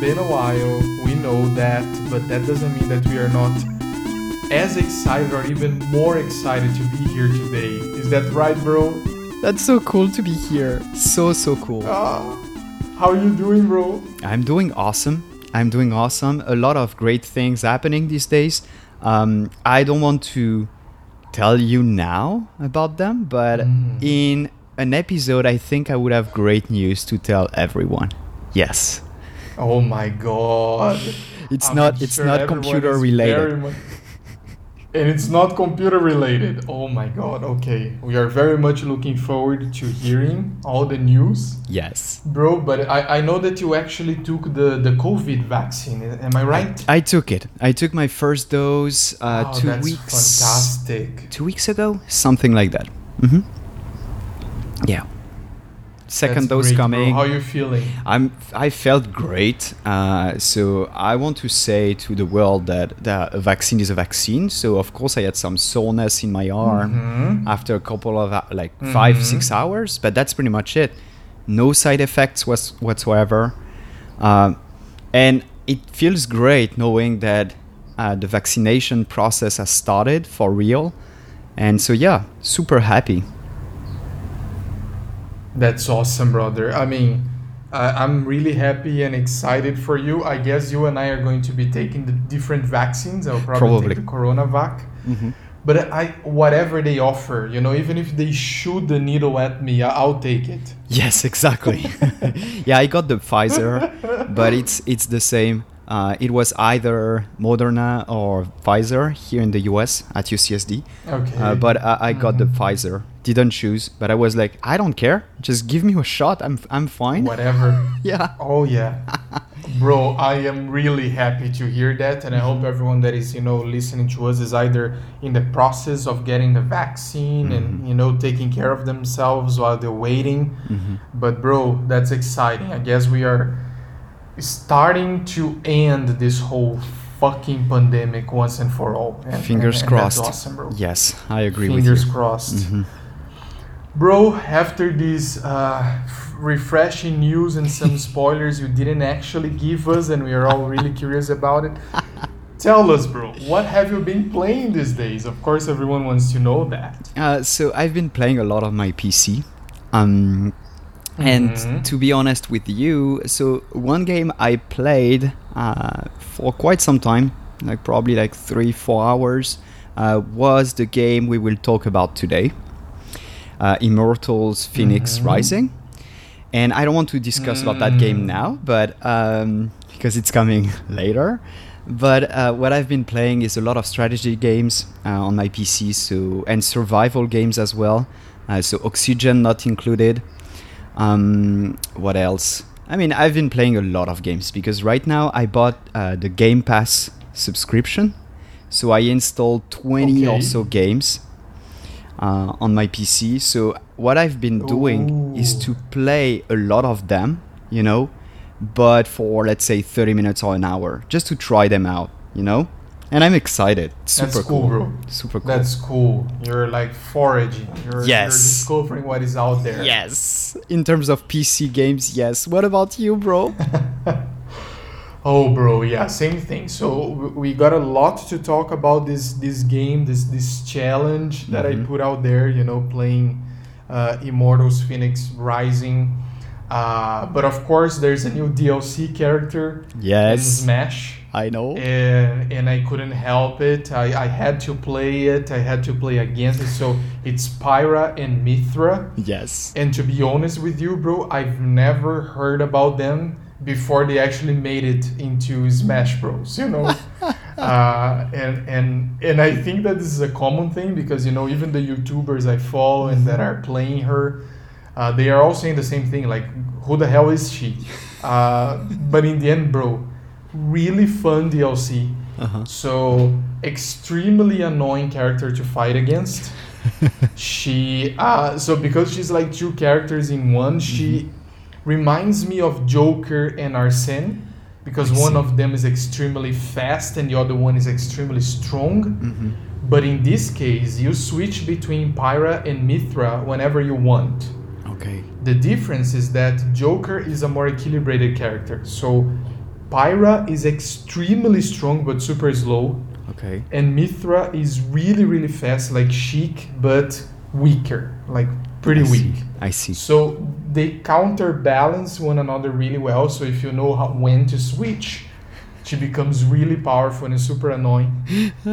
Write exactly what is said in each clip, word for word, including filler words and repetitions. been a while, we know that, but that doesn't mean that we are not as excited or even more excited to be here today. Is that right, bro? That's so cool to be here. So, so cool. Ah, how are you doing, bro? I'm doing awesome. I'm doing awesome. A lot of great things happening these days. Um, I don't want to tell you now about them, but mm. in an episode, I think I would have great news to tell everyone. Yes. Oh my God. It's I'm not. It's sure not computer related. Mu- and it's not computer related. Oh my God. Okay. We are very much looking forward to hearing all the news. Yes. Bro, but I, I know that you actually took the, the COVID vaccine. Am I right? I, I took it. I took my first dose uh, oh, two that's weeks. Fantastic. Two weeks ago? Something like that. Mm-hmm. Yeah. Second That's dose great, coming. Bro. How are you feeling? I'm. I felt great. Uh, so I want to say to the world that, that a vaccine is a vaccine. So of course I had some soreness in my arm mm-hmm. after a couple of uh, like mm-hmm. five, six hours. But that's pretty much it. No side effects was whatsoever, um, and it feels great knowing that uh, the vaccination process has started for real. And so yeah, super happy. That's awesome, brother. I mean, uh, I'm really happy and excited for you. I guess you and I are going to be taking the different vaccines. I'll probably, probably. take the CoronaVac. Mm-hmm. But I, whatever they offer, you know, even if they shoot the needle at me, I'll take it. Yes, exactly. Yeah, I got the Pfizer, but it's it's the same. Uh, it was either Moderna or Pfizer here in the U S at U C S D. Okay. Uh, but uh, I got mm-hmm. the Pfizer. Didn't choose, but I was like, I don't care. Just give me a shot. I'm I'm fine. Whatever. Yeah. Oh yeah. Bro, I am really happy to hear that, and I hope everyone that is, you know, listening to us is either in the process of getting the vaccine mm-hmm. and, you know, taking care of themselves while they're waiting. Mm-hmm. But bro, that's exciting. I guess we are starting to end this whole fucking pandemic once and for all. And, Fingers and, and crossed. That's awesome, bro. Yes, I agree Fingers with you. Fingers crossed. Mm-hmm. Bro, after these uh, refreshing news and some spoilers you didn't actually give us, and we are all really curious about it, tell us, bro, what have you been playing these days? Of course, everyone wants to know that. Uh, so I've been playing a lot on my P C. Um, and mm-hmm. to be honest with you, so one game I played uh, for quite some time, like probably like three, four hours, uh, was the game we will talk about today. Uh, Immortals Fenyx mm-hmm. Rising, and I don't want to discuss mm. about that game now, but um, because it's coming later. But uh, what I've been playing is a lot of strategy games uh, on my P C, so and survival games as well. Uh, so Oxygen Not Included. Um, what else? I mean, I've been playing a lot of games because right now I bought uh, the Game Pass subscription, so I installed twenty okay. or so games. Uh, on my P C, so what I've been doing Ooh. Is to play a lot of them, you know, but for let's say thirty minutes or an hour, just to try them out, you know, and I'm excited. Super That's cool, cool, bro. Super cool. That's cool. You're like foraging. You're, yes. You're discovering what is out there. Yes. In terms of P C games, yes. What about you, bro? Oh, bro, yeah, same thing. So we got a lot to talk about this this game, this this challenge that mm-hmm. I put out there, you know, playing uh, Immortals Fenyx Rising. Uh, but of course, there's a new D L C character yes. in Smash. I know. And, and I couldn't help it. I, I had to play it. I had to play against it. So it's Pyra and Mythra. Yes. And to be honest with you, bro, I've never heard about them before they actually made it into Smash Bros, you know. uh, and and and I think that this is a common thing because, you know, even the YouTubers I follow and that are playing her, uh, they are all saying the same thing, like, who the hell is she? Uh, but in the end, bro, really fun D L C. Uh-huh. So extremely annoying character to fight against. she uh, So because she's like two characters in one, she... Mm-hmm. reminds me of Joker and Arsene because one of them is extremely fast and the other one is extremely strong. Mm-hmm. But in this case, you switch between Pyra and Mythra whenever you want. Okay. The difference is that Joker is a more equilibrated character. So Pyra is extremely strong but super slow. Okay. And Mythra is really, really fast, like chic, but weaker, like pretty I weak. See. I see. So they counterbalance one another really well. So if you know how, when to switch, she becomes really powerful and super annoying.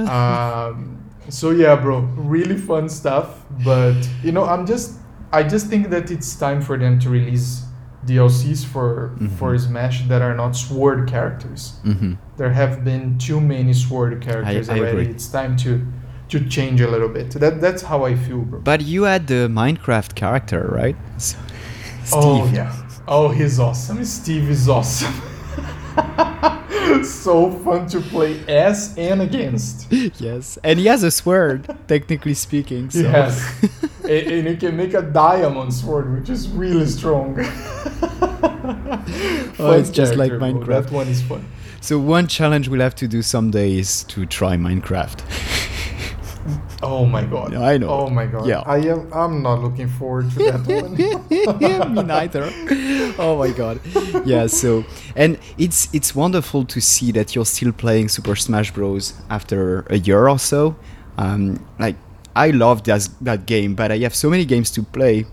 um, so yeah, bro, really fun stuff. But you know, I'm just, I just think that it's time for them to release D L Cs for mm-hmm. for Smash that are not Sword characters. Mm-hmm. There have been too many Sword characters I, I already. Agree. It's time to to change a little bit. That that's how I feel, bro. But you had the Minecraft character, right? So, Steve. Oh yeah. Oh, he's awesome. Steve is awesome. So fun to play as and against. Yes, and he has a sword, technically speaking. So. Yes, and, and you can make a diamond sword, which is really strong. Oh, it's just like Minecraft. Bro. That one is fun. So one challenge we'll have to do someday is to try Minecraft. Oh my god! I know. Oh my god! Yeah, I am. I'm not looking forward to that one. Me neither. Oh my god! Yeah. So, and it's it's wonderful to see that you're still playing Super Smash Bros. After a year or so. Um, like I love that that game, but I have so many games to play.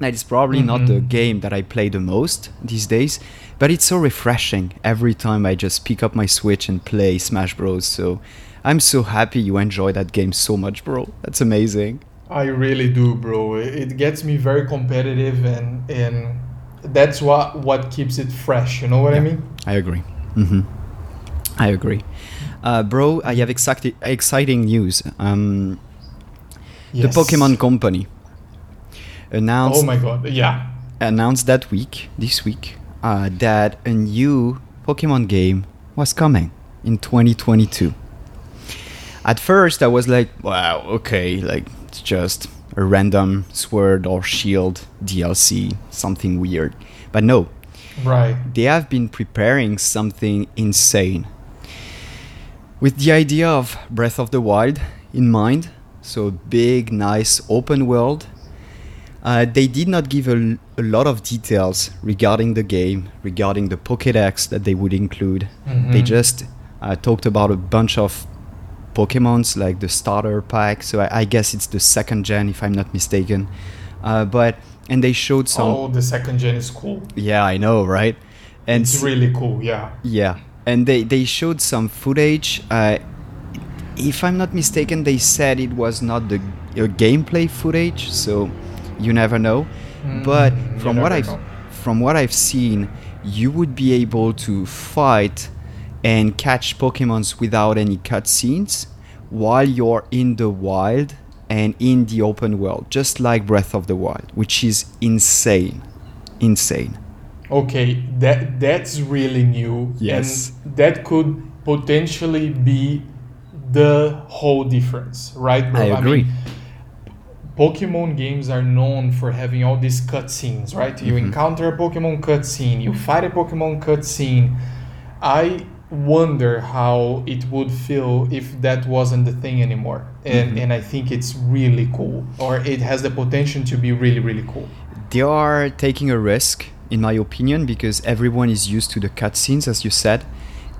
That it's probably mm-hmm. not the game that I play the most these days, but it's so refreshing every time I just pick up my Switch and play Smash Bros. So. I'm so happy you enjoy that game so much, bro. That's amazing. I really do, bro. It gets me very competitive, and and that's what what keeps it fresh. You know what yeah, I mean? I agree. Mm-hmm. I agree. Uh, bro, I have exacti- exciting news. Um, yes. The Pokemon Company announced... Oh my god, yeah. Announced that week, this week, uh, that a new Pokemon game was coming in twenty twenty-two. At first, I was like, wow, okay, like, it's just a random sword or shield D L C, something weird. But no. Right. They have been preparing something insane. With the idea of Breath of the Wild in mind, so big, nice, open world, uh, they did not give a, a lot of details regarding the game, regarding the Pokédex that they would include. Mm-hmm. They just uh, talked about a bunch of Pokemons, like the starter pack, so I, I guess it's the second gen if I'm not mistaken, uh, but and they showed some. Oh, the second gen is cool. Yeah, I know, right? And it's really cool. Yeah. Yeah, and they they showed some footage. Uh, if I'm not mistaken, they said it was not the uh, gameplay footage, so you never know. Mm, but from what I've know. from what I've seen, you would be able to fight and catch Pokemons without any cutscenes while you're in the wild and in the open world, just like Breath of the Wild, which is insane, insane. Okay, that that's really new. Yes. And that could potentially be the whole difference, right, bro? I agree. I mean, Pokemon games are known for having all these cutscenes, right? You mm-hmm. encounter a Pokemon cutscene, you fight a Pokemon cutscene. I wonder how it would feel if that wasn't the thing anymore, and mm-hmm. and I think it's really cool, or it has the potential to be really, really cool. They are taking a risk, in my opinion, because everyone is used to the cutscenes, as you said,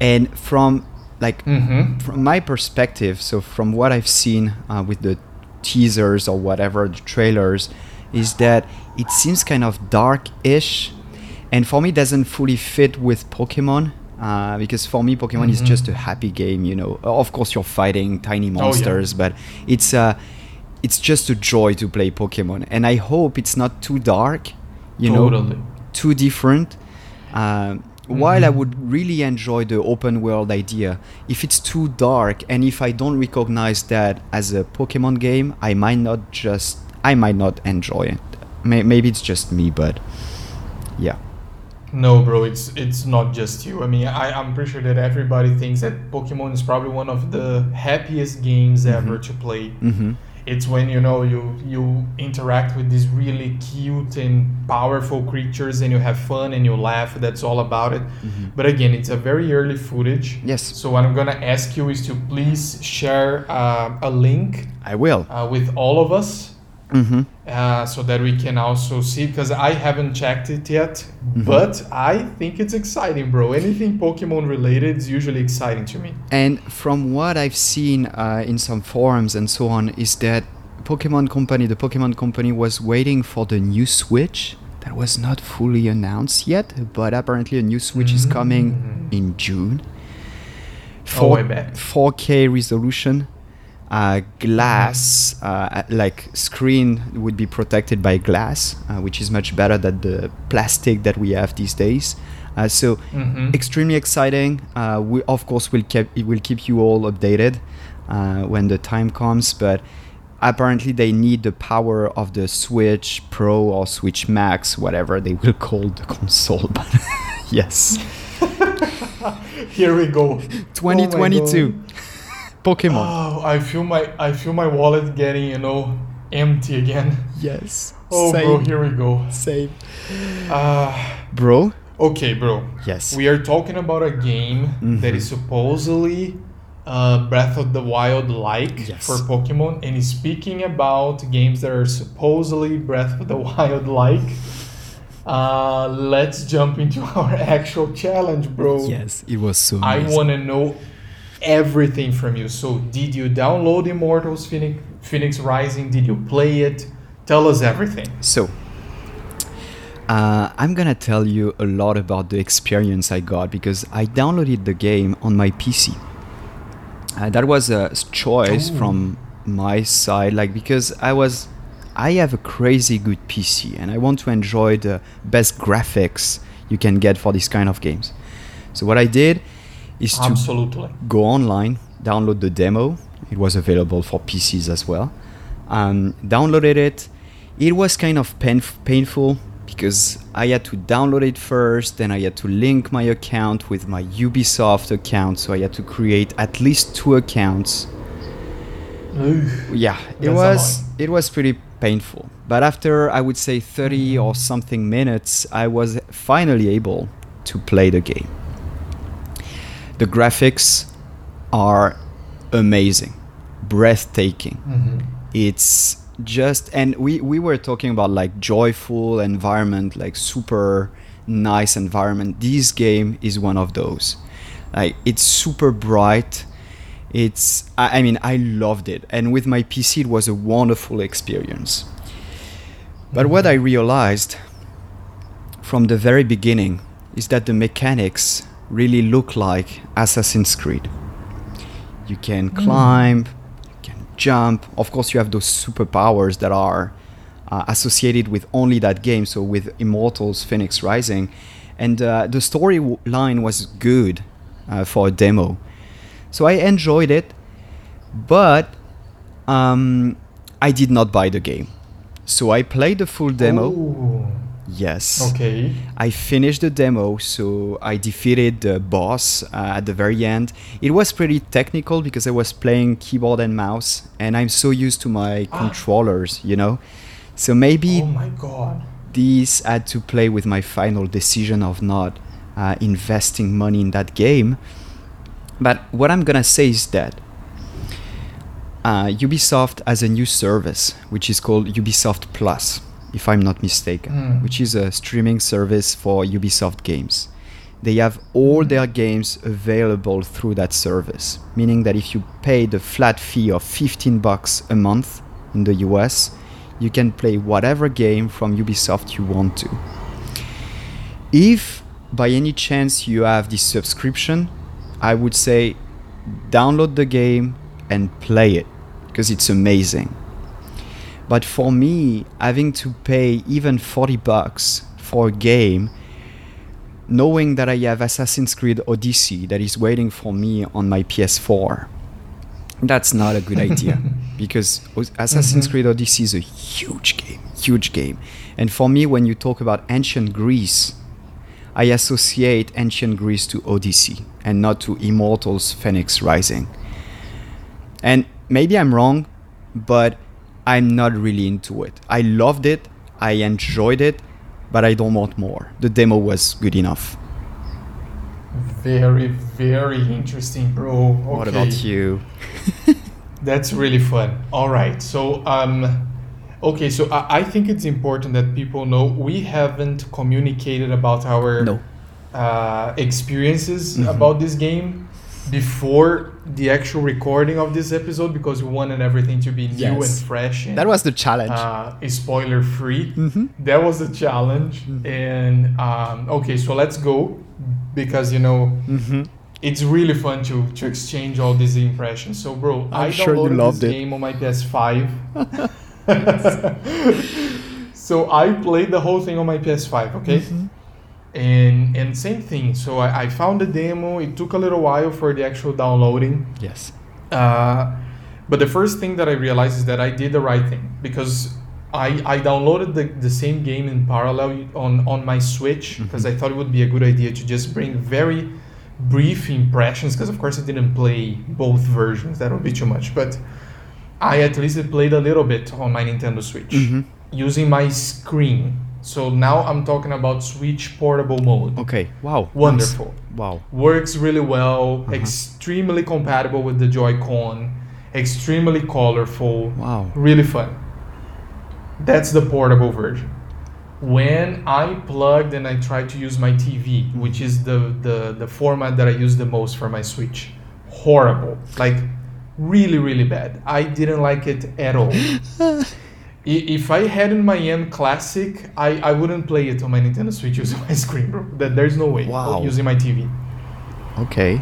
and from like mm-hmm. from my perspective, so from what I've seen uh, with the teasers or whatever, the trailers, is that it seems kind of dark-ish, and for me doesn't fully fit with Pokemon. Uh, because for me, Pokemon mm-hmm. is just a happy game, you know. Of course, you're fighting tiny monsters, oh, yeah. but it's uh, it's just a joy to play Pokemon. And I hope it's not too dark, you totally. know, too different. Uh, mm-hmm. While I would really enjoy the open world idea, if it's too dark and if I don't recognize that as a Pokemon game, I might not just, I might not enjoy it. Maybe it's just me, but yeah. No, bro, it's it's not just you. I mean, I, I'm pretty sure that everybody thinks that Pokemon is probably one of the happiest games mm-hmm. ever to play. Mm-hmm. It's when, you know, you, you interact with these really cute and powerful creatures and you have fun and you laugh. That's all about it. Mm-hmm. But again, it's a very early footage. Yes. So what I'm going to ask you is to please share uh, a link. I will. Uh, with all of us. mm-hmm. uh, so that we can also see, because I haven't checked it yet, mm-hmm. but I think it's exciting, bro. Anything Pokemon related is usually exciting to me. And from what I've seen uh, in some forums and so on, is that Pokemon Company, the Pokemon Company was waiting for the new Switch that was not fully announced yet, but apparently a new Switch mm-hmm. is coming in June. Four, oh, I bet. four K resolution, uh, glass, uh, like screen would be protected by glass, uh, which is much better than the plastic that we have these days. Uh, so mm-hmm. extremely exciting. Uh, we of course will keep it will keep you all updated uh, when the time comes, but apparently they need the power of the Switch Pro or Switch Max, whatever they will call the console. But yes. Here we go. twenty twenty-two Oh Pokemon. Oh, I feel my I feel my wallet getting, you know, empty again. Yes. Oh, same. Bro, here we go. Same. Uh, bro? Okay, bro. Yes. We are talking about a game mm-hmm. that is supposedly uh, Breath of the Wild like yes. for Pokemon, and is speaking about games that are supposedly Breath of the Wild like. Uh, let's jump into our actual challenge, bro. Yes, it was so amazing. I want to know everything from you. So, did you download Immortals Fenyx, Fenyx Rising? Did you play it? Tell us everything. So, uh, I'm going to tell you a lot about the experience I got, because I downloaded the game on my P C. Uh, that was a choice Ooh. from my side, like, because I was... I have a crazy good P C and I want to enjoy the best graphics you can get for this kind of games. So what I did is to Absolutely. go online, download the demo. It was available for P Cs as well. Um, downloaded it. It was kind of pain- painful because I had to download it first, then I had to link my account with my Ubisoft account. So I had to create at least two accounts. Yeah, it That's was it was pretty painful. But after, I would say, thirty or something minutes, I was finally able to play the game. The graphics are amazing, breathtaking. Mm-hmm. It's just, and we, we were talking about like joyful environment, like super nice environment. This game is one of those. Like, it's super bright. It's, I mean, I loved it. And with my P C, it was a wonderful experience. But what I realized from the very beginning is that the mechanics really look like Assassin's Creed. You can climb, you can jump. Of course, you have those superpowers that are uh, associated with only that game. So with Immortals Fenyx Rising. And uh, the storyline was good uh, for a demo. So I enjoyed it, but um, I did not buy the game. So I played the full demo. Ooh. Yes. Okay. I finished the demo, so I defeated the boss uh, at the very end. It was pretty technical because I was playing keyboard and mouse, and I'm so used to my ah. controllers, you know? So maybe oh my God. This had to play with my final decision of not uh, investing money in that game. But what I'm gonna say is that uh, Ubisoft has a new service, which is called Ubisoft Plus, if I'm not mistaken, mm. which is a streaming service for Ubisoft games. They have all their games available through that service, meaning that if you pay the flat fee of fifteen bucks a month in the U S, you can play whatever game from Ubisoft you want to. If by any chance you have this subscription, I would say download the game and play it, because it's amazing. But for me, having to pay even forty bucks for a game, knowing that I have Assassin's Creed Odyssey that is waiting for me on my P S four, that's not a good idea, because Assassin's mm-hmm. Creed Odyssey is a huge game, huge game. And for me, when you talk about ancient Greece, I associate ancient Greece to Odyssey and not to Immortals Fenyx Rising. And maybe I'm wrong, but I'm not really into it. I loved it, I enjoyed it, but I don't want more. The demo was good enough. Very, very interesting, bro. Okay. What about you? That's really fun. All right, so um, Okay, so I, I think it's important that people know we haven't communicated about our No. uh, experiences mm-hmm. about this game before the actual recording of this episode, because we wanted everything to be yes. new and fresh. And, that was the challenge. Uh, spoiler free. Mm-hmm. That was the challenge. Mm-hmm. And um, okay, so let's go, because, you know, mm-hmm. it's really fun to, to exchange all these impressions. So, bro, I'm I downloaded sure you loved this it. game on my P S five. So I played the whole thing on my P S five, okay? Mm-hmm. And and same thing. So I, I found the demo. It took a little while for the actual downloading. Yes. Uh, but the first thing that I realized is that I did the right thing, because I, I downloaded the, the same game in parallel on, on my Switch, because mm-hmm. I thought it would be a good idea to just bring very brief impressions, because of course I didn't play both versions. That would be too much. But I at least played a little bit on my Nintendo Switch mm-hmm. using my screen. So now I'm talking about Switch portable mode. Okay, wow. Wonderful. Nice. Wow. Works really well, uh-huh. extremely compatible with the Joy-Con, extremely colorful. Wow. Really fun. That's the portable version. When I plugged and I tried to use my T V, which is the, the, the format that I use the most for my Switch, horrible. Like, really, really bad. I didn't like it at all. If I had in my M Classic, I, I wouldn't play it on my Nintendo Switch using my screen, bro. That there's no way. Wow. Using my T V. Okay.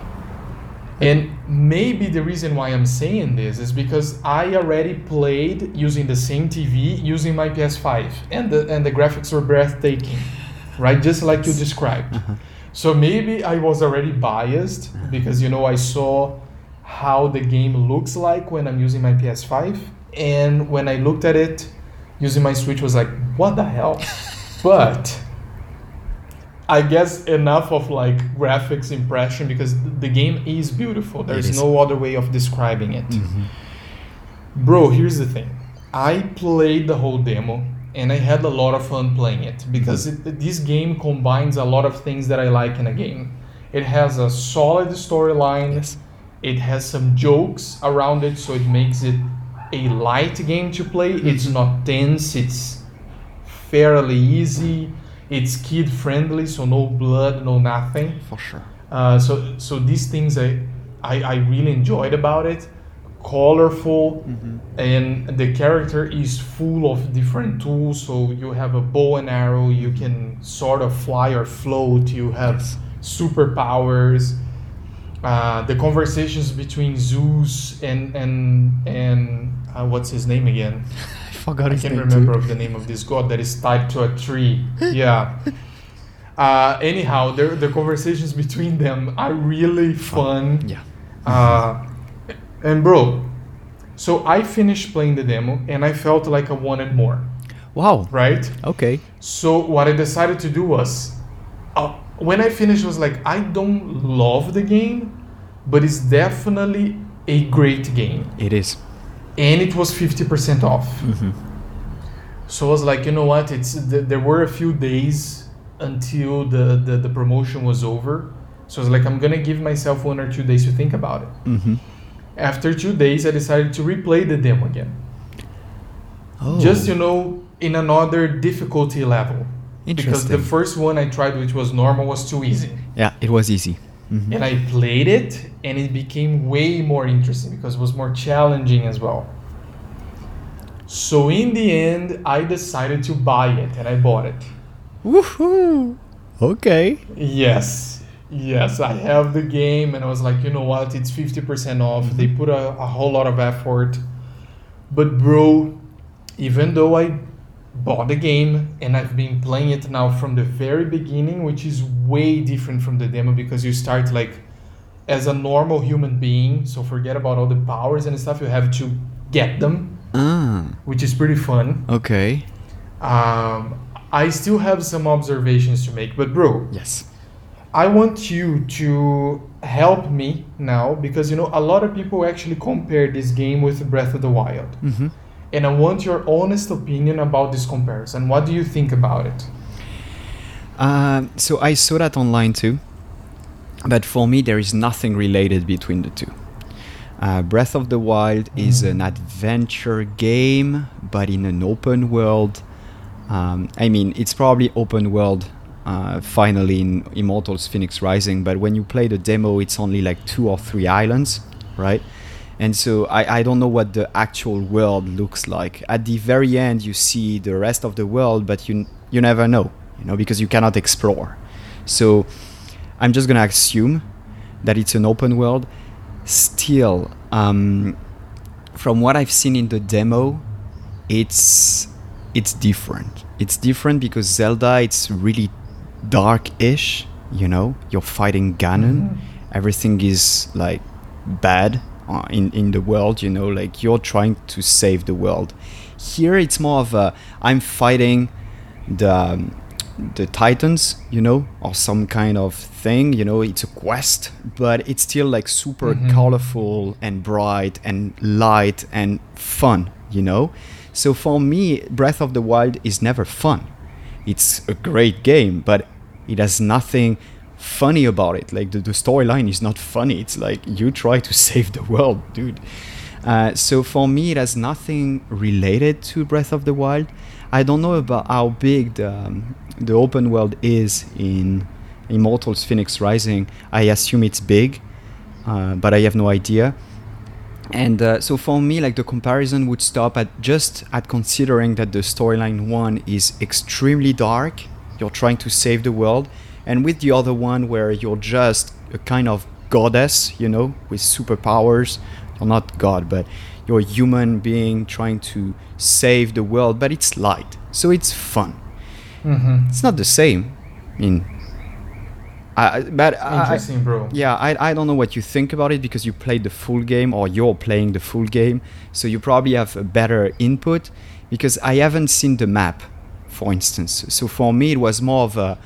And maybe the reason why I'm saying this is because I already played using the same T V using my P S five, and the and the graphics were breathtaking, right? Just like you described. Uh-huh. So maybe I was already biased because, you know, I saw how the game looks like when I'm using my P S five, and when I looked at it using my Switch, was like, what the hell? But I guess enough of like graphics impression, because the game is beautiful. There's is. no other way of describing it. Mm-hmm. Bro, here's the thing. I played the whole demo and I had a lot of fun playing it, because mm-hmm. it, this game combines a lot of things that I like in a game. It has a solid storyline. Yes. It has some jokes around it, so it makes it a light game to play. Mm-hmm. It's not tense, it's fairly easy, it's kid-friendly, so no blood, no nothing. For sure. Uh, so so these things I, I, I really enjoyed about it. Colorful, mm-hmm. and the character is full of different tools, so you have a bow and arrow, you can sort of fly or float, you have yes. superpowers. Uh, the conversations between Zeus and and and uh, what's his name again? I forgot his name. I can't name remember too. Of the name of this god that is tied to a tree. Yeah. uh, anyhow, the the conversations between them are really fun. fun. Yeah. Uh, and bro, so I finished playing the demo and I felt like I wanted more. Wow. Right? Okay. So what I decided to do was, Uh, when I finished, I was like, I don't love the game, but it's definitely a great game. It is. And it was fifty percent off. Mm-hmm. So I was like, you know what? It's th- There were a few days until the, the, the promotion was over. So I was like, I'm going to give myself one or two days to think about it. Mm-hmm. After two days, I decided to replay the demo again. Oh. Just, you know, in another difficulty level. Because the first one I tried, which was normal, was too easy. Yeah, it was easy. Mm-hmm. And I played it, and it became way more interesting because it was more challenging as well. So in the end, I decided to buy it, and I bought it. Woohoo! Okay. Yes. Yes, I have the game, and I was like, you know what? It's fifty percent off. They put a, a whole lot of effort. But bro, even though I bought the game and I've been playing it now from the very beginning, which is way different from the demo, because you start like as a normal human being, so forget about all the powers and stuff, you have to get them, ah. which is pretty fun. Okay. um I still have some observations to make, but bro, yes, I want you to help me now, because you know a lot of people actually compare this game with Breath of the Wild. Mm-hmm. And I want your honest opinion about this comparison. What do you think about it? Uh, so I saw that online too. But for me, there is nothing related between the two. Uh, Breath of the Wild is an adventure game, but in an open world. Um, I mean, it's probably open world uh, finally in Immortals Fenyx Rising, but when you play the demo, it's only like two or three islands, right? And so I, I don't know what the actual world looks like. At the very end, you see the rest of the world, but you you never know, you know, because you cannot explore. So I'm just going to assume that it's an open world. Still, um, from what I've seen in the demo, it's it's different. It's different because Zelda, it's really dark-ish, you know? You're fighting Ganon. Mm-hmm. Everything is, like, bad uh, in, in the world, you know? Like, you're trying to save the world. Here, it's more of a, I'm fighting the... Um, the Titans, you know, or some kind of thing, you know, it's a quest, but it's still like super mm-hmm. colorful and bright and light and fun, you know? So for me, Breath of the Wild is never fun. It's a great game, but it has nothing funny about it. Like the, the storyline is not funny. It's like you try to save the world, dude. Uh, so for me, it has nothing related to Breath of the Wild. I don't know about how big the, um, the open world is in Immortals Fenyx Rising. I assume it's big, uh, but I have no idea. And uh, so for me, like the comparison would stop at just at considering that the storyline one is extremely dark. You're trying to save the world. And with the other one where you're just a kind of goddess, you know, with superpowers. You're not God, but... you're a human being trying to save the world, but it's light, so it's fun. Mm-hmm. It's not the same. I mean, I, but interesting, I, bro. Yeah, I I don't know what you think about it because you played the full game or you're playing the full game, so you probably have a better input because I haven't seen the map, for instance. So for me, it was more of a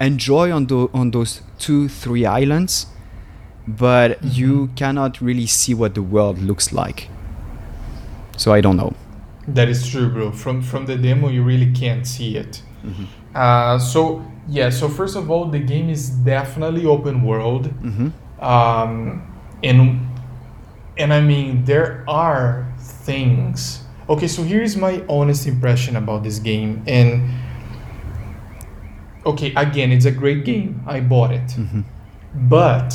enjoy on the on those two, three islands, but mm-hmm. you cannot really see what the world looks like. So I don't know. That is true, bro. From from the demo, you really can't see it. Mm-hmm. Uh, so, yeah. So, first of all, the game is definitely open world. Mm-hmm. Um, and, and I mean, there are things. Okay, so here's my honest impression about this game. And, okay, again, it's a great game. I bought it. Mm-hmm. But,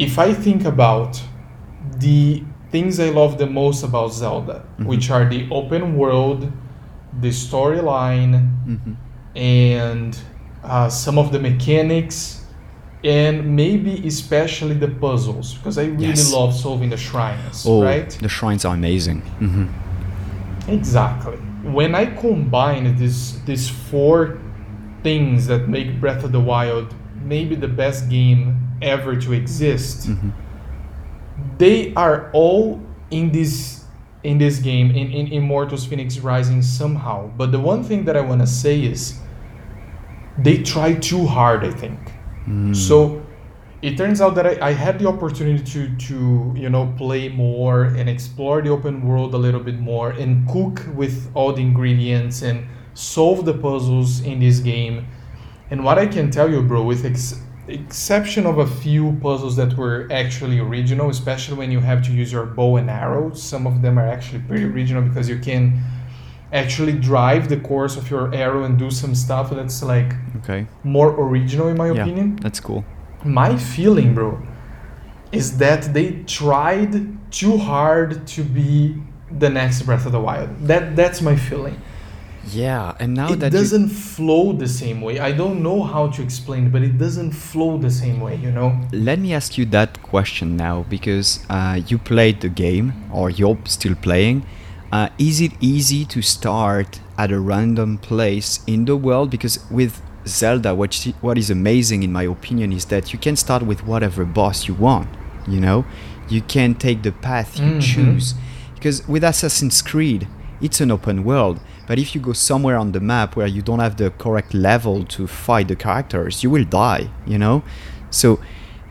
if I think about the... things I love the most about Zelda, mm-hmm. which are the open world, the storyline, mm-hmm. and uh, some of the mechanics, and maybe especially the puzzles, because I really yes. love solving the shrines, oh, right? The shrines are amazing. Mm-hmm. Exactly. When I combine these these four things that make Breath of the Wild maybe the best game ever to exist, mm-hmm. they are all in this in this game, in, in Immortals Fenyx Rising somehow. But the one thing that I want to say is they try too hard, I think. Mm. So it turns out that I, I had the opportunity to, to, you know, play more and explore the open world a little bit more and cook with all the ingredients and solve the puzzles in this game. And what I can tell you, bro, with... Ex- exception of a few puzzles that were actually original, especially when you have to use your bow and arrow. Some of them are actually pretty original because you can actually drive the course of your arrow and do some stuff that's like okay. more original in my yeah, opinion. That's cool. My feeling, bro, is that they tried too hard to be the next Breath of the Wild. That that's my feeling. Yeah, and now it that it doesn't you... flow the same way. I don't know how to explain it, but it doesn't flow the same way, you know? Let me ask you that question now, because uh, you played the game, or you're still playing. Uh, is it easy to start at a random place in the world? Because with Zelda, what, she, what is amazing, in my opinion, is that you can start with whatever boss you want, you know? You can take the path you mm-hmm. choose. Because with Assassin's Creed, it's an open world. But if you go somewhere on the map where you don't have the correct level to fight the characters, you will die, you know? So,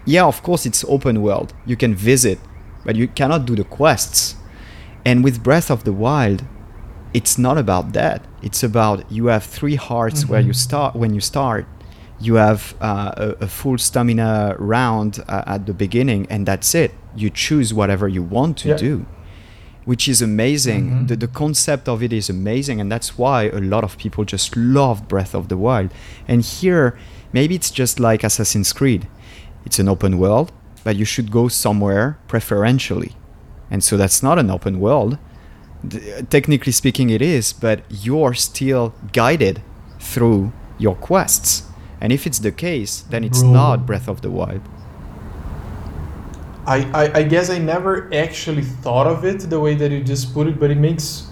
yeah, of course, it's open world. You can visit, but you cannot do the quests. And with Breath of the Wild, it's not about that. It's about you have three hearts mm-hmm. where you start. When you start, you have uh, a, a full stamina round uh, at the beginning, and that's it. you choose whatever you want to yeah. do, which is amazing. Mm-hmm. The, the concept of it is amazing, and that's why a lot of people just love Breath of the Wild. And here, maybe it's just like Assassin's Creed. It's an open world, but you should go somewhere preferentially. And so that's not an open world. The, technically speaking, it is, but you're still guided through your quests. And if it's the case, then it's Bro. not Breath of the Wild. I, I, I guess I never actually thought of it the way that you just put it, but it makes...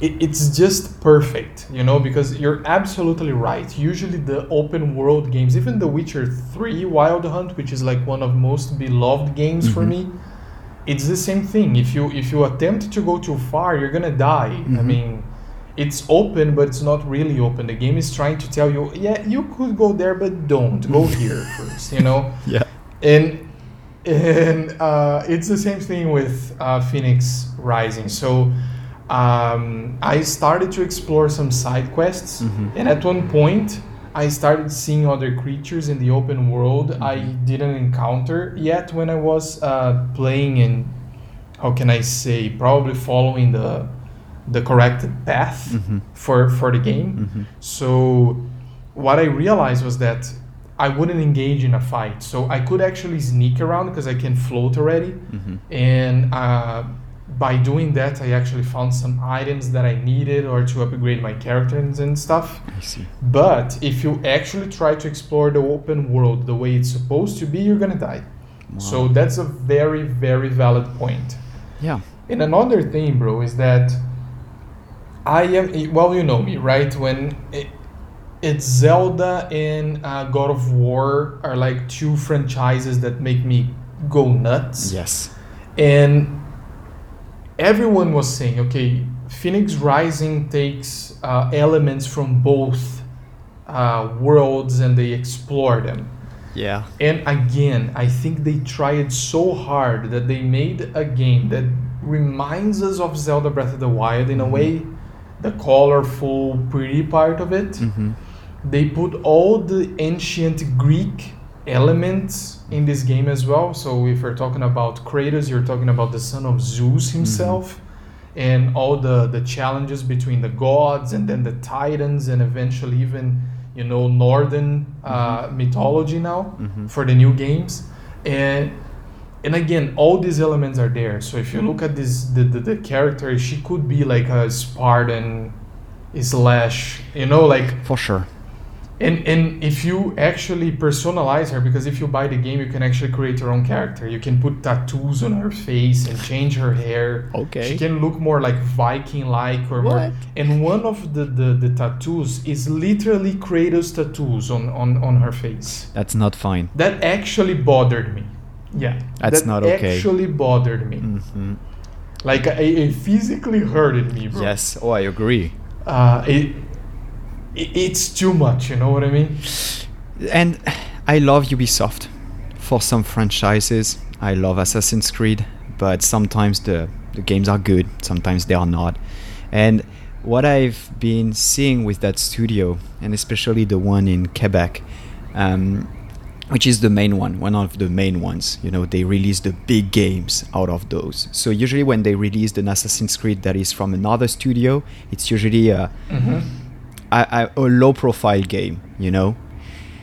It, it's just perfect, you know, because you're absolutely right. Usually the open world games, even The Witcher three Wild Hunt, which is like one of most beloved games mm-hmm. for me, it's the same thing. If you if you attempt to go too far, you're gonna die. Mm-hmm. I mean, it's open, but it's not really open. The game is trying to tell you, yeah, you could go there, but don't. Go here first, you know? Yeah. And and uh, it's the same thing with uh, Fenyx Rising. So um, I started to explore some side quests, mm-hmm. and at one point, I started seeing other creatures in the open world mm-hmm. I didn't encounter yet when I was uh, playing and, how can I say, probably following the the correct path mm-hmm. for, for the game. Mm-hmm. So what I realized was that I wouldn't engage in a fight. So I could actually sneak around because I can float already. Mm-hmm. And uh, by doing that, I actually found some items that I needed or to upgrade my characters and stuff. I see. But if you actually try to explore the open world the way it's supposed to be, you're going to die. Wow. So that's a very, very valid point. Yeah. And another thing, bro, is that I am... Well, you know me, right? When... It, It's Zelda and uh, God of War are like two franchises that make me go nuts. Yes. And everyone was saying, okay, Fenyx Rising takes uh, elements from both uh, worlds and they explore them. Yeah. And again, I think they tried so hard that they made a game that reminds us of Zelda Breath of the Wild in a way, the colorful, pretty part of it. Mm-hmm. They put all the ancient Greek elements in this game as well. So if you're talking about Kratos, you're talking about the son of Zeus himself, mm-hmm. and all the, the challenges between the gods and then the titans and eventually even, you know, northern uh, mm-hmm. mythology now mm-hmm. for the new games. And and again, all these elements are there. So if you look at this, the, the, the character, she could be like a Spartan slash, you know, like... For sure. And and if you actually personalize her, because if you buy the game, you can actually create your own character. You can put tattoos on her face and change her hair. Okay. She can look more like Viking-like or what? more. And one of the, the, the tattoos is literally Kratos tattoos on, on, on her face. That's not fine. That actually bothered me. Yeah, that's that not okay. Actually bothered me. Mm-hmm. Like it physically hurted me, bro. Yes, oh, I agree. Uh, it, it it's too much. You know what I mean? And I love Ubisoft for some franchises. I love Assassin's Creed, but sometimes the the games are good, sometimes they are not. And what I've been seeing with that studio, and especially the one in Quebec. Um, Which is the main one, one of the main ones. You know, they release the big games out of those. So usually when they release an Assassin's Creed that is from another studio, it's usually a, mm-hmm. a, a low-profile game, you know?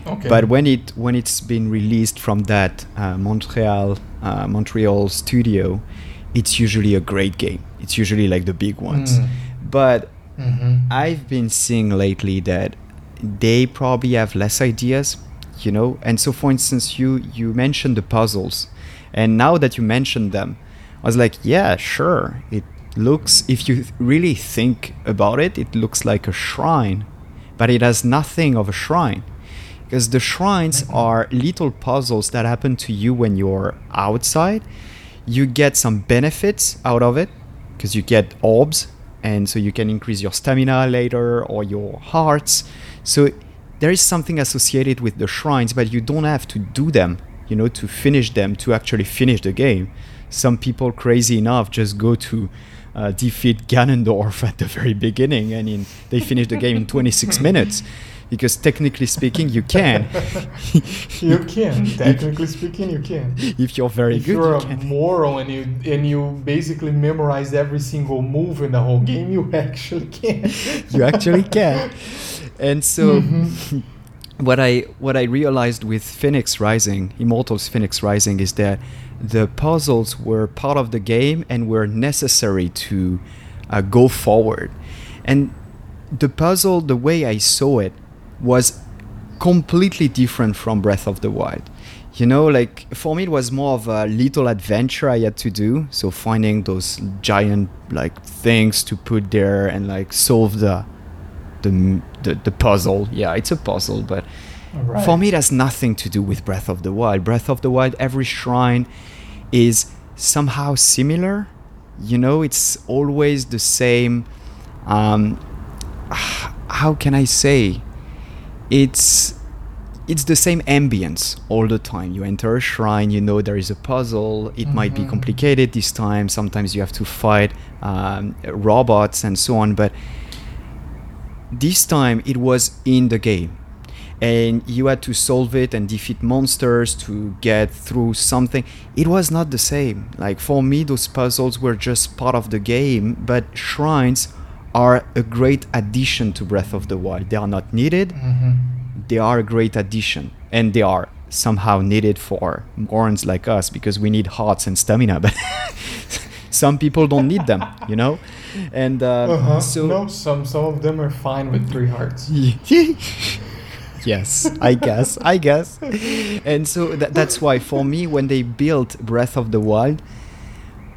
Okay. But when, it, when it's been released from that uh, Montreal, uh, Montreal studio, it's usually a great game. It's usually like the big ones. Mm. But mm-hmm. I've been seeing lately that they probably have less ideas, you know, and so for instance, you you mentioned the puzzles, and now that you mentioned them, I was like, yeah, sure, it looks, if you really think about it, it looks like a shrine, but it has nothing of a shrine, because the shrines are little puzzles that happen to you when you're outside. You get some benefits out of it, because you get orbs, and so you can increase your stamina later, or your hearts. So there is something associated with the shrines, but you don't have to do them, you know, to finish them, to actually finish the game. Some people, crazy enough, just go to uh, defeat Ganondorf at the very beginning, and in, they finish the game in twenty-six minutes. because technically speaking, you can. you can. Technically speaking, you can. If you're very if good, you're you can. If you're a moron and you, and you basically memorize every single move in the whole game, you actually can. you actually can. And so... Mm-hmm. What I what I realized with Fenyx Rising, Immortals Fenyx Rising, is that the puzzles were part of the game and were necessary to uh, go forward. And the puzzle, the way I saw it, was completely different from Breath of the Wild. You know, like, for me it was more of a little adventure I had to do, so finding those giant, like, things to put there and, like, solve the... The, the the puzzle. Yeah, it's a puzzle, but right. for me it has nothing to do with Breath of the Wild. Breath of the Wild, every shrine is somehow similar, you know, it's always the same. Um, how can I say? It's it's the same ambience all the time. You enter a shrine, you know there is a puzzle, it mm-hmm. might be complicated this time, sometimes you have to fight um, robots and so on, but this time it was in the game and you had to solve it and defeat monsters to get through something. It was not the same. Like, for me those puzzles were just part of the game, but shrines are a great addition to Breath of the Wild. They are not needed, mm-hmm. they are a great addition, and they are somehow needed for morons like us because we need hearts and stamina, but some people don't need them, you know? And uh, uh-huh. so no, some some of them are fine with three hearts. Yes, I guess, I guess. And so th- that's why for me, when they built Breath of the Wild,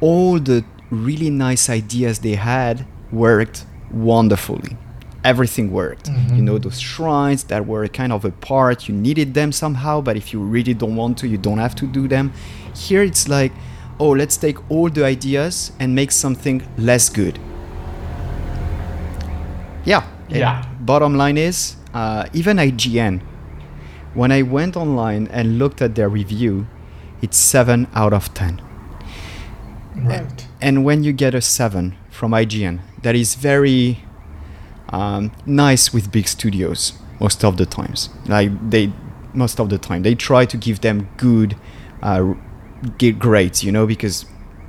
all the really nice ideas they had worked wonderfully. Everything worked. Mm-hmm. You know, those shrines that were kind of a part, you needed them somehow, but if you really don't want to, you don't have to do them. Here it's like, oh, let's take all the ideas and make something less good. Yeah. Yeah. Bottom line is, uh, even I G N, when I went online and looked at their review, it's seven out of ten. Right. And when you get a seven from I G N, that is very um, nice with big studios most of the times. Like, they, most of the time, they try to give them good uh Get great, you know, because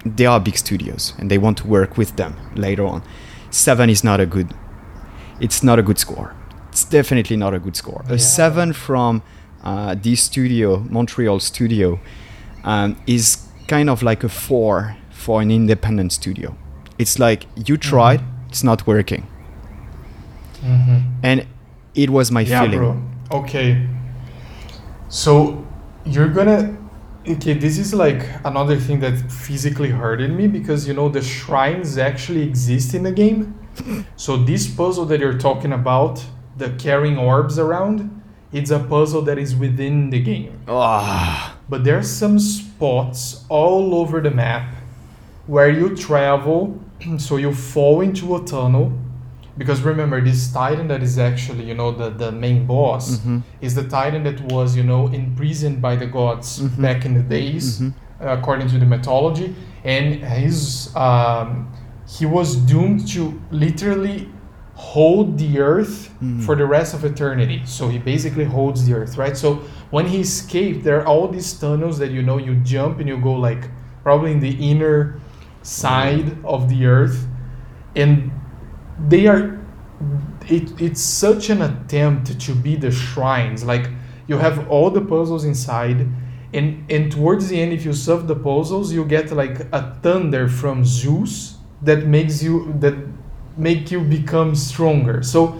they are big studios and they want to work with them later on. Seven is not a good, it's not a good score. It's definitely not a good score. Yeah. A seven from uh, this studio, Montreal studio, um, is kind of like a four for an independent studio. It's like, you tried, mm-hmm. it's not working. Mm-hmm. And it was my yeah, feeling. Bro. Okay. So you're gonna... Okay, this is like another thing that physically hurted me because, you know, the shrines actually exist in the game. So this puzzle that you're talking about, the carrying orbs around, it's a puzzle that is within the game. Ugh. But there are some spots all over the map where you travel, so you fall into a tunnel. Because remember, this Titan that is actually, you know, the, the main boss mm-hmm. is the Titan that was, you know, imprisoned by the gods mm-hmm. back in the days, mm-hmm. according to the mythology. And his um, he was doomed to literally hold the earth mm-hmm. for the rest of eternity. So he basically holds the earth, right? So when he escaped, there are all these tunnels that, you know, you jump and you go, like, probably in the inner side mm-hmm. of the earth. And... they are it, it's such an attempt to be the shrines. Like, you have all the puzzles inside, and and towards the end, if you solve the puzzles, you get like a thunder from Zeus that makes you that make you become stronger. So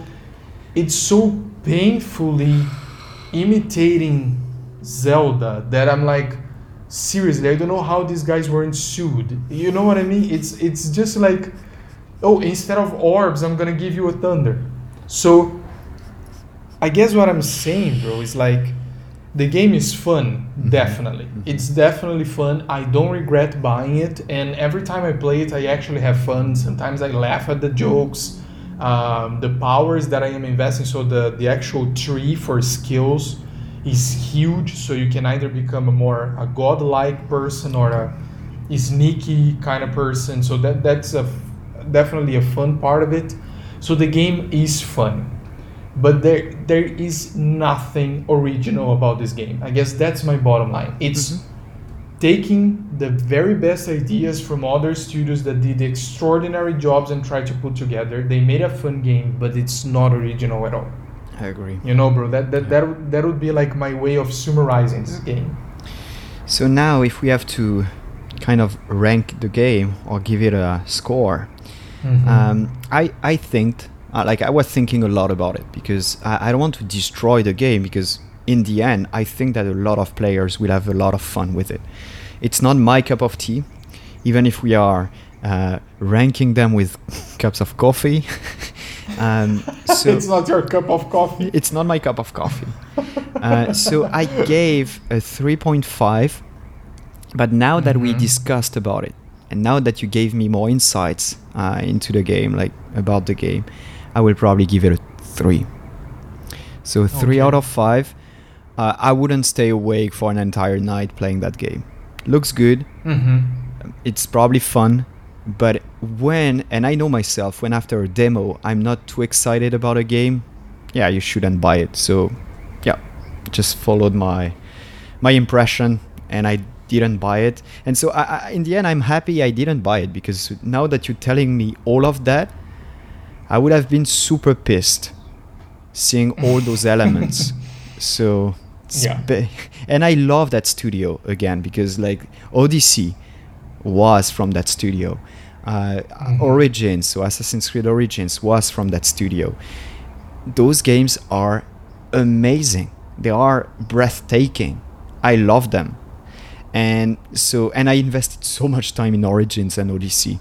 it's so painfully imitating Zelda that I'm like, seriously, I don't know how these guys weren't sued, you know what I mean? It's it's just like, oh, instead of orbs, I'm gonna give you a thunder. So, I guess what I'm saying, bro, is like, the game is fun, mm-hmm. definitely. Mm-hmm. It's definitely fun. I don't regret buying it, and every time I play it, I actually have fun. Sometimes I laugh at the jokes, um, the powers that I am investing. So the, the actual tree for skills is huge, so you can either become a more a godlike person or a sneaky kind of person. So that that's a definitely a fun part of it. So the game is fun. but there there is nothing original about this game. I guess that's my bottom line. It's mm-hmm. taking the very best ideas from other studios that did extraordinary jobs and try to put together. They made a fun game, but it's not original at all. I agree. You know, bro, that that, yeah. that, that would be like my way of summarizing this game. So now if we have to kind of rank the game or give it a score, mm-hmm. um, I, I think... Uh, like I was thinking a lot about it because I, I don't want to destroy the game, because in the end I think that a lot of players will have a lot of fun with it. It's not my cup of tea, even if we are uh, ranking them with cups of coffee. um, so it's not your cup of coffee. It's not my cup of coffee. uh, so I gave a three point five, but now mm-hmm. that we discussed about it, and now that you gave me more insights uh, into the game, like about the game, I will probably give it a three. So three okay. out of five. Uh, I wouldn't stay awake for an entire night playing that game. Looks good. Mm-hmm. It's probably fun. But when, and I know myself, when after a demo, I'm not too excited about a game, yeah, you shouldn't buy it. So yeah, just followed my my impression and I didn't buy it. And so I, I, in the end, I'm happy I didn't buy it, because now that you're telling me all of that, I would have been super pissed seeing all those elements. So, yeah. Sp- and I love that studio again, because like Odyssey was from that studio. Uh, mm-hmm. Origins, so Assassin's Creed Origins was from that studio. Those games are amazing. They are breathtaking. I love them. And so, and I invested so much time in Origins and Odyssey.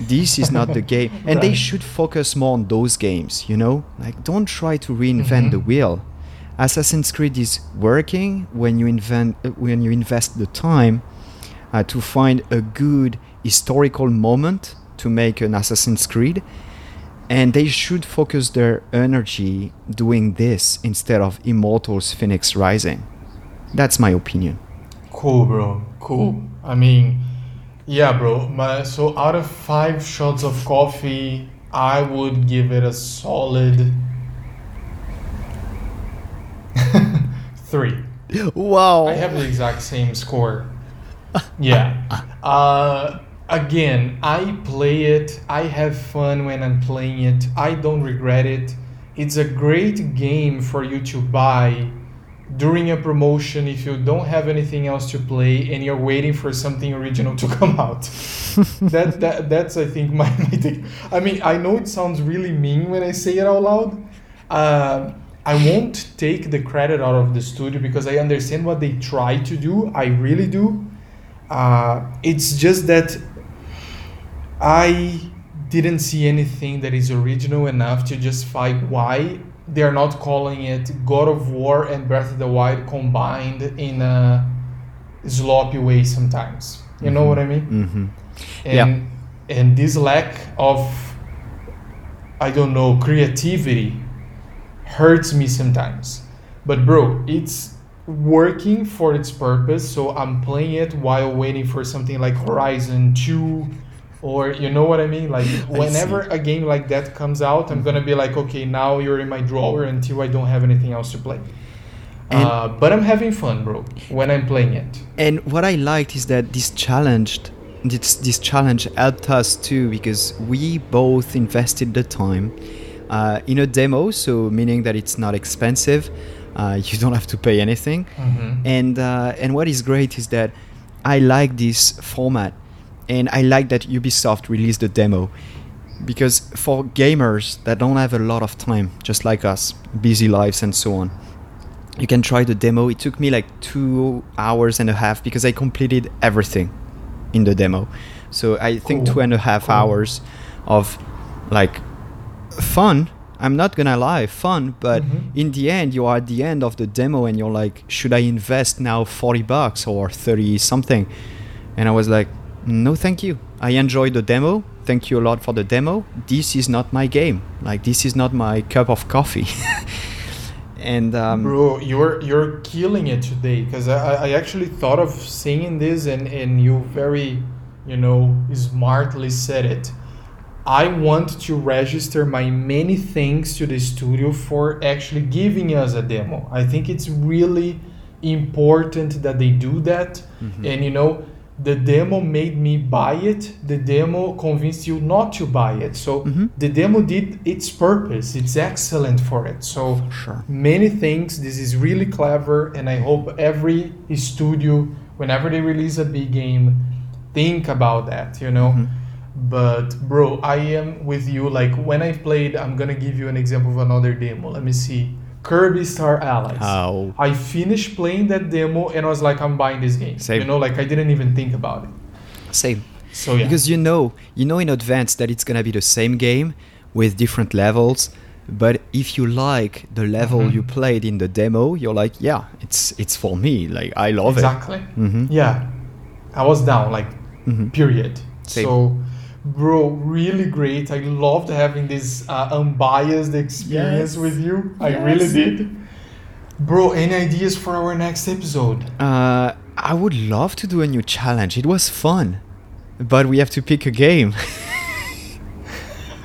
This is not the game, and right. they should focus more on those games, you know, like don't try to reinvent mm-hmm. the wheel. Assassin's Creed is working when you invent when you invest the time uh, to find a good historical moment to make an Assassin's Creed, and they should focus their energy doing this instead of Immortals Fenyx Rising. That's my opinion. Cool, bro. Cool. Mm. I mean, yeah, bro. My, so out of five shots of coffee, I would give it a solid three. Wow. I have the exact same score. Yeah. Uh, again, I play it. I have fun when I'm playing it. I don't regret it. It's a great game for you to buy during a promotion if you don't have anything else to play and you're waiting for something original to come out. that that that's I think my, my take. I mean, I know it sounds really mean when I say it out loud. Uh, I won't take the credit out of the studio because I understand what they try to do. I really do. Uh, it's just that I didn't see anything that is original enough to justify why they are not calling it God of War and Breath of the Wild combined in a sloppy way sometimes. You mm-hmm. know what I mean? Mm-hmm. And, yeah. and this lack of, I don't know, creativity hurts me sometimes. But bro, it's working for its purpose, so I'm playing it while waiting for something like Horizon two, or you know what I mean? Like whenever a game like that comes out, I'm gonna be like, okay, now you're in my drawer until I don't have anything else to play. Uh, but I'm having fun, bro, when I'm playing it. And what I liked is that this challenged, this this challenge helped us too, because we both invested the time uh, in a demo, so meaning that it's not expensive, uh, you don't have to pay anything. Mm-hmm. And uh, and what is great is that I like this format. And I like that Ubisoft released the demo, because for gamers that don't have a lot of time, just like us, busy lives and so on, you can try the demo. It took me like two hours and a half because I completed everything in the demo. So I think cool. two and a half cool. hours of like fun. I'm not gonna lie, fun, but mm-hmm. in the end, you are at the end of the demo and you're like, should I invest now forty bucks or thirty something? And I was like, no, thank you. I enjoyed the demo. Thank you a lot for the demo. This is not my game. Like, this is not my cup of coffee. And um, bro, you're you're killing it today, because I, I actually thought of saying this, and, and you very, you know, smartly said it. I want to register my many thanks to the studio for actually giving us a demo. I think it's really important that they do that. Mm-hmm. And you know, the demo made me buy it. The demo convinced you not to buy it. So mm-hmm. the demo did its purpose. It's excellent for it. So for sure. Many things. This is really clever. And I hope every studio, whenever they release a big game, think about that, you know? Mm-hmm. But bro, I am with you. Like when I played, I'm going to give you an example of another demo. Let me see. Kirby Star Allies. Oh. I finished playing that demo and I was like, I'm buying this game. Same. You know, like I didn't even think about it. Same. So yeah. Because you know, you know in advance that it's going to be the same game with different levels. But if you like the level mm-hmm. you played in the demo, you're like, yeah, it's it's for me. Like I love exactly. it. Exactly. Mm-hmm. Yeah. I was down, like mm-hmm. period. Same. So bro, really great. I loved having this uh, unbiased experience yes. with you. I yes. really did. Bro, any ideas for our next episode? Uh, I would love to do a new challenge. It was fun, but we have to pick a game.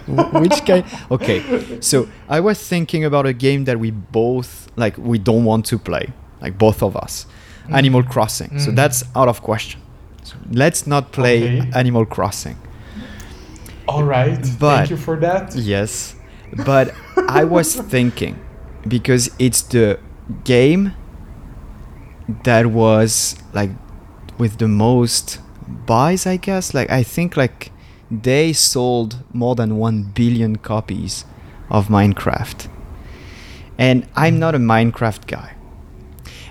Which kind? Okay, so I was thinking about a game that we both, like we don't want to play, like both of us. Mm. Animal Crossing. Mm. So that's out of question. So let's not play okay. Animal Crossing. All right, but, thank you for that. Yes, but I was thinking, because it's the game that was like with the most buys, I guess. Like I think like they sold more than one billion copies of Minecraft. And I'm not a Minecraft guy.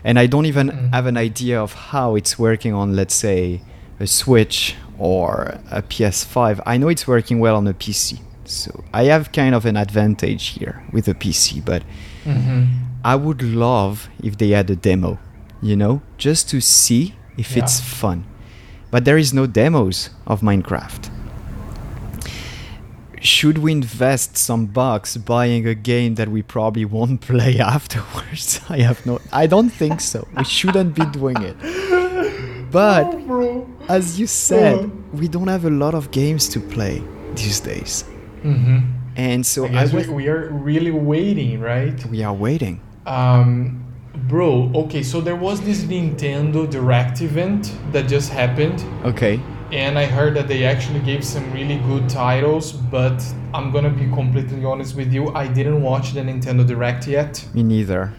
And I don't even mm. have an idea of how it's working on, let's say, a Switch or a P S five. I know it's working well on a P C, so I have kind of an advantage here with a P C, but mm-hmm. I would love if they had a demo, you know, just to see if yeah. it's fun. But there is no demos of Minecraft. Should we invest some bucks buying a game that we probably won't play afterwards? I have no I don't think so. We shouldn't be doing it. But oh, as you said, oh. we don't have a lot of games to play these days. Mm-hmm. And so I I was, we are really waiting, right? We are waiting. Um, bro, okay, so there was this Nintendo Direct event that just happened. Okay. And I heard that they actually gave some really good titles, but I'm going to be completely honest with you. I didn't watch the Nintendo Direct yet. Me neither.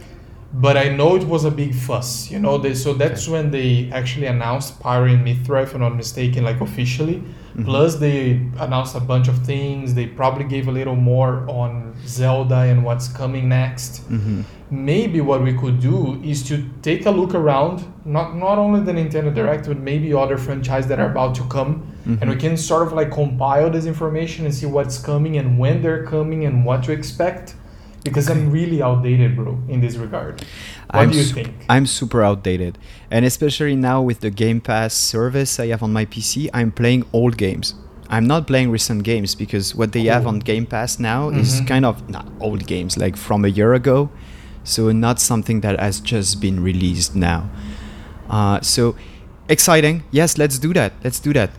But I know it was a big fuss, you know, they, so that's okay. when they actually announced Pyra and Mythra, if I'm not mistaken, like officially. Mm-hmm. Plus they announced a bunch of things. They probably gave a little more on Zelda and what's coming next. Mm-hmm. Maybe what we could do is to take a look around, not, not only the Nintendo Direct, but maybe other franchises that are about to come. Mm-hmm. And we can sort of like compile this information and see what's coming and when they're coming and what to expect. Because okay. I'm really outdated, bro, in this regard. What I'm do you su- think? I'm super outdated. And especially now with the Game Pass service I have on my P C, I'm playing old games. I'm not playing recent games because what they oh. have on Game Pass now mm-hmm. is kind of not old games, like from a year ago. So not something that has just been released now. Uh, so exciting. Yes, let's do that. Let's do that.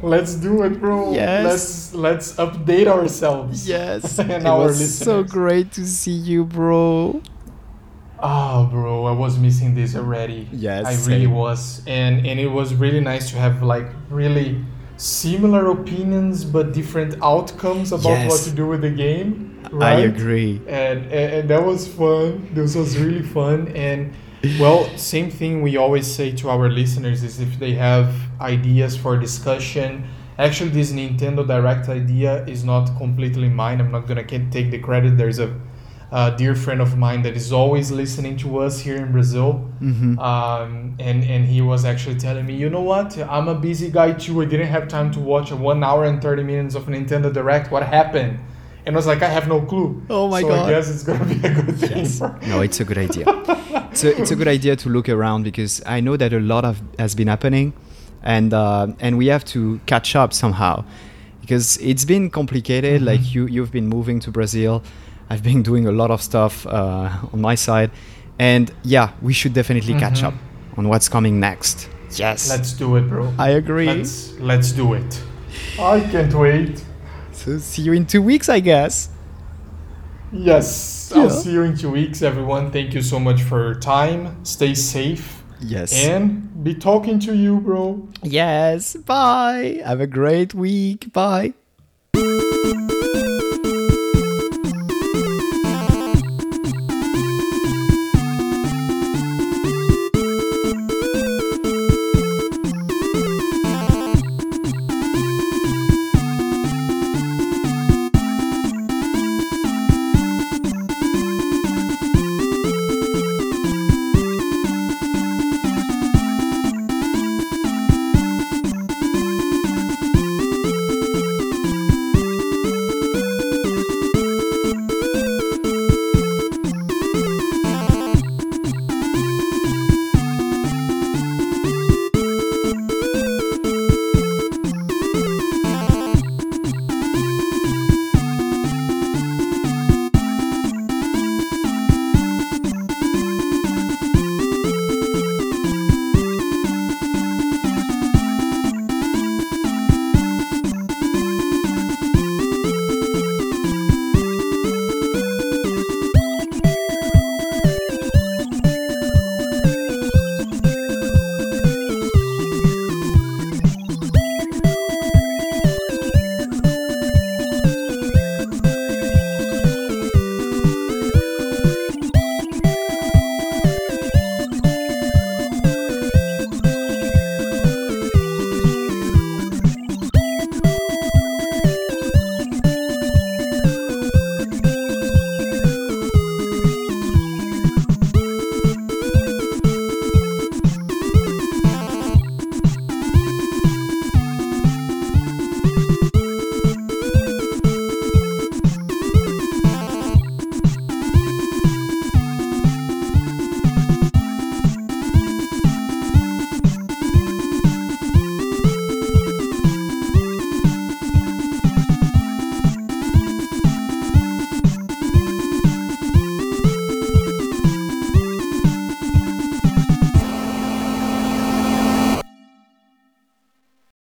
Let's do it, bro. Yes. Let's let's update ourselves. Yes. And it our was listeners. So great to see you, bro. Ah, oh, bro, I was missing this already. Yes. I same. really was. And and it was really nice to have like really similar opinions but different outcomes about yes. what to do with the game. Right? I agree. And, and and that was fun. This was really fun. And well, same thing we always say to our listeners is if they have ideas for discussion. Actually, this Nintendo Direct idea is not completely mine. I'm not going to take the credit. There's a, a dear friend of mine that is always listening to us here in Brazil. Mm-hmm. Um, and, and he was actually telling me, you know what? I'm a busy guy too. I didn't have time to watch a one hour and thirty minutes of Nintendo Direct. What happened? And I was like, I have no clue. Oh my so God. So I guess it's going to be a good thing. Yes. For no, it's a good idea. So it's a good idea to look around because I know that a lot of has been happening and uh, and we have to catch up somehow because it's been complicated. Mm-hmm. Like you, you've been moving to Brazil. I've been doing a lot of stuff uh, on my side. And yeah, we should definitely mm-hmm. catch up on what's coming next. Yes. Let's do it, bro. I agree. Let's, let's do it. I can't wait. So see you in two weeks, I guess. Yes, yeah. I'll see you in two weeks, everyone. Thank you so much for your time. Stay safe. Yes. And be talking to you, bro. Yes. Bye. Have a great week. Bye.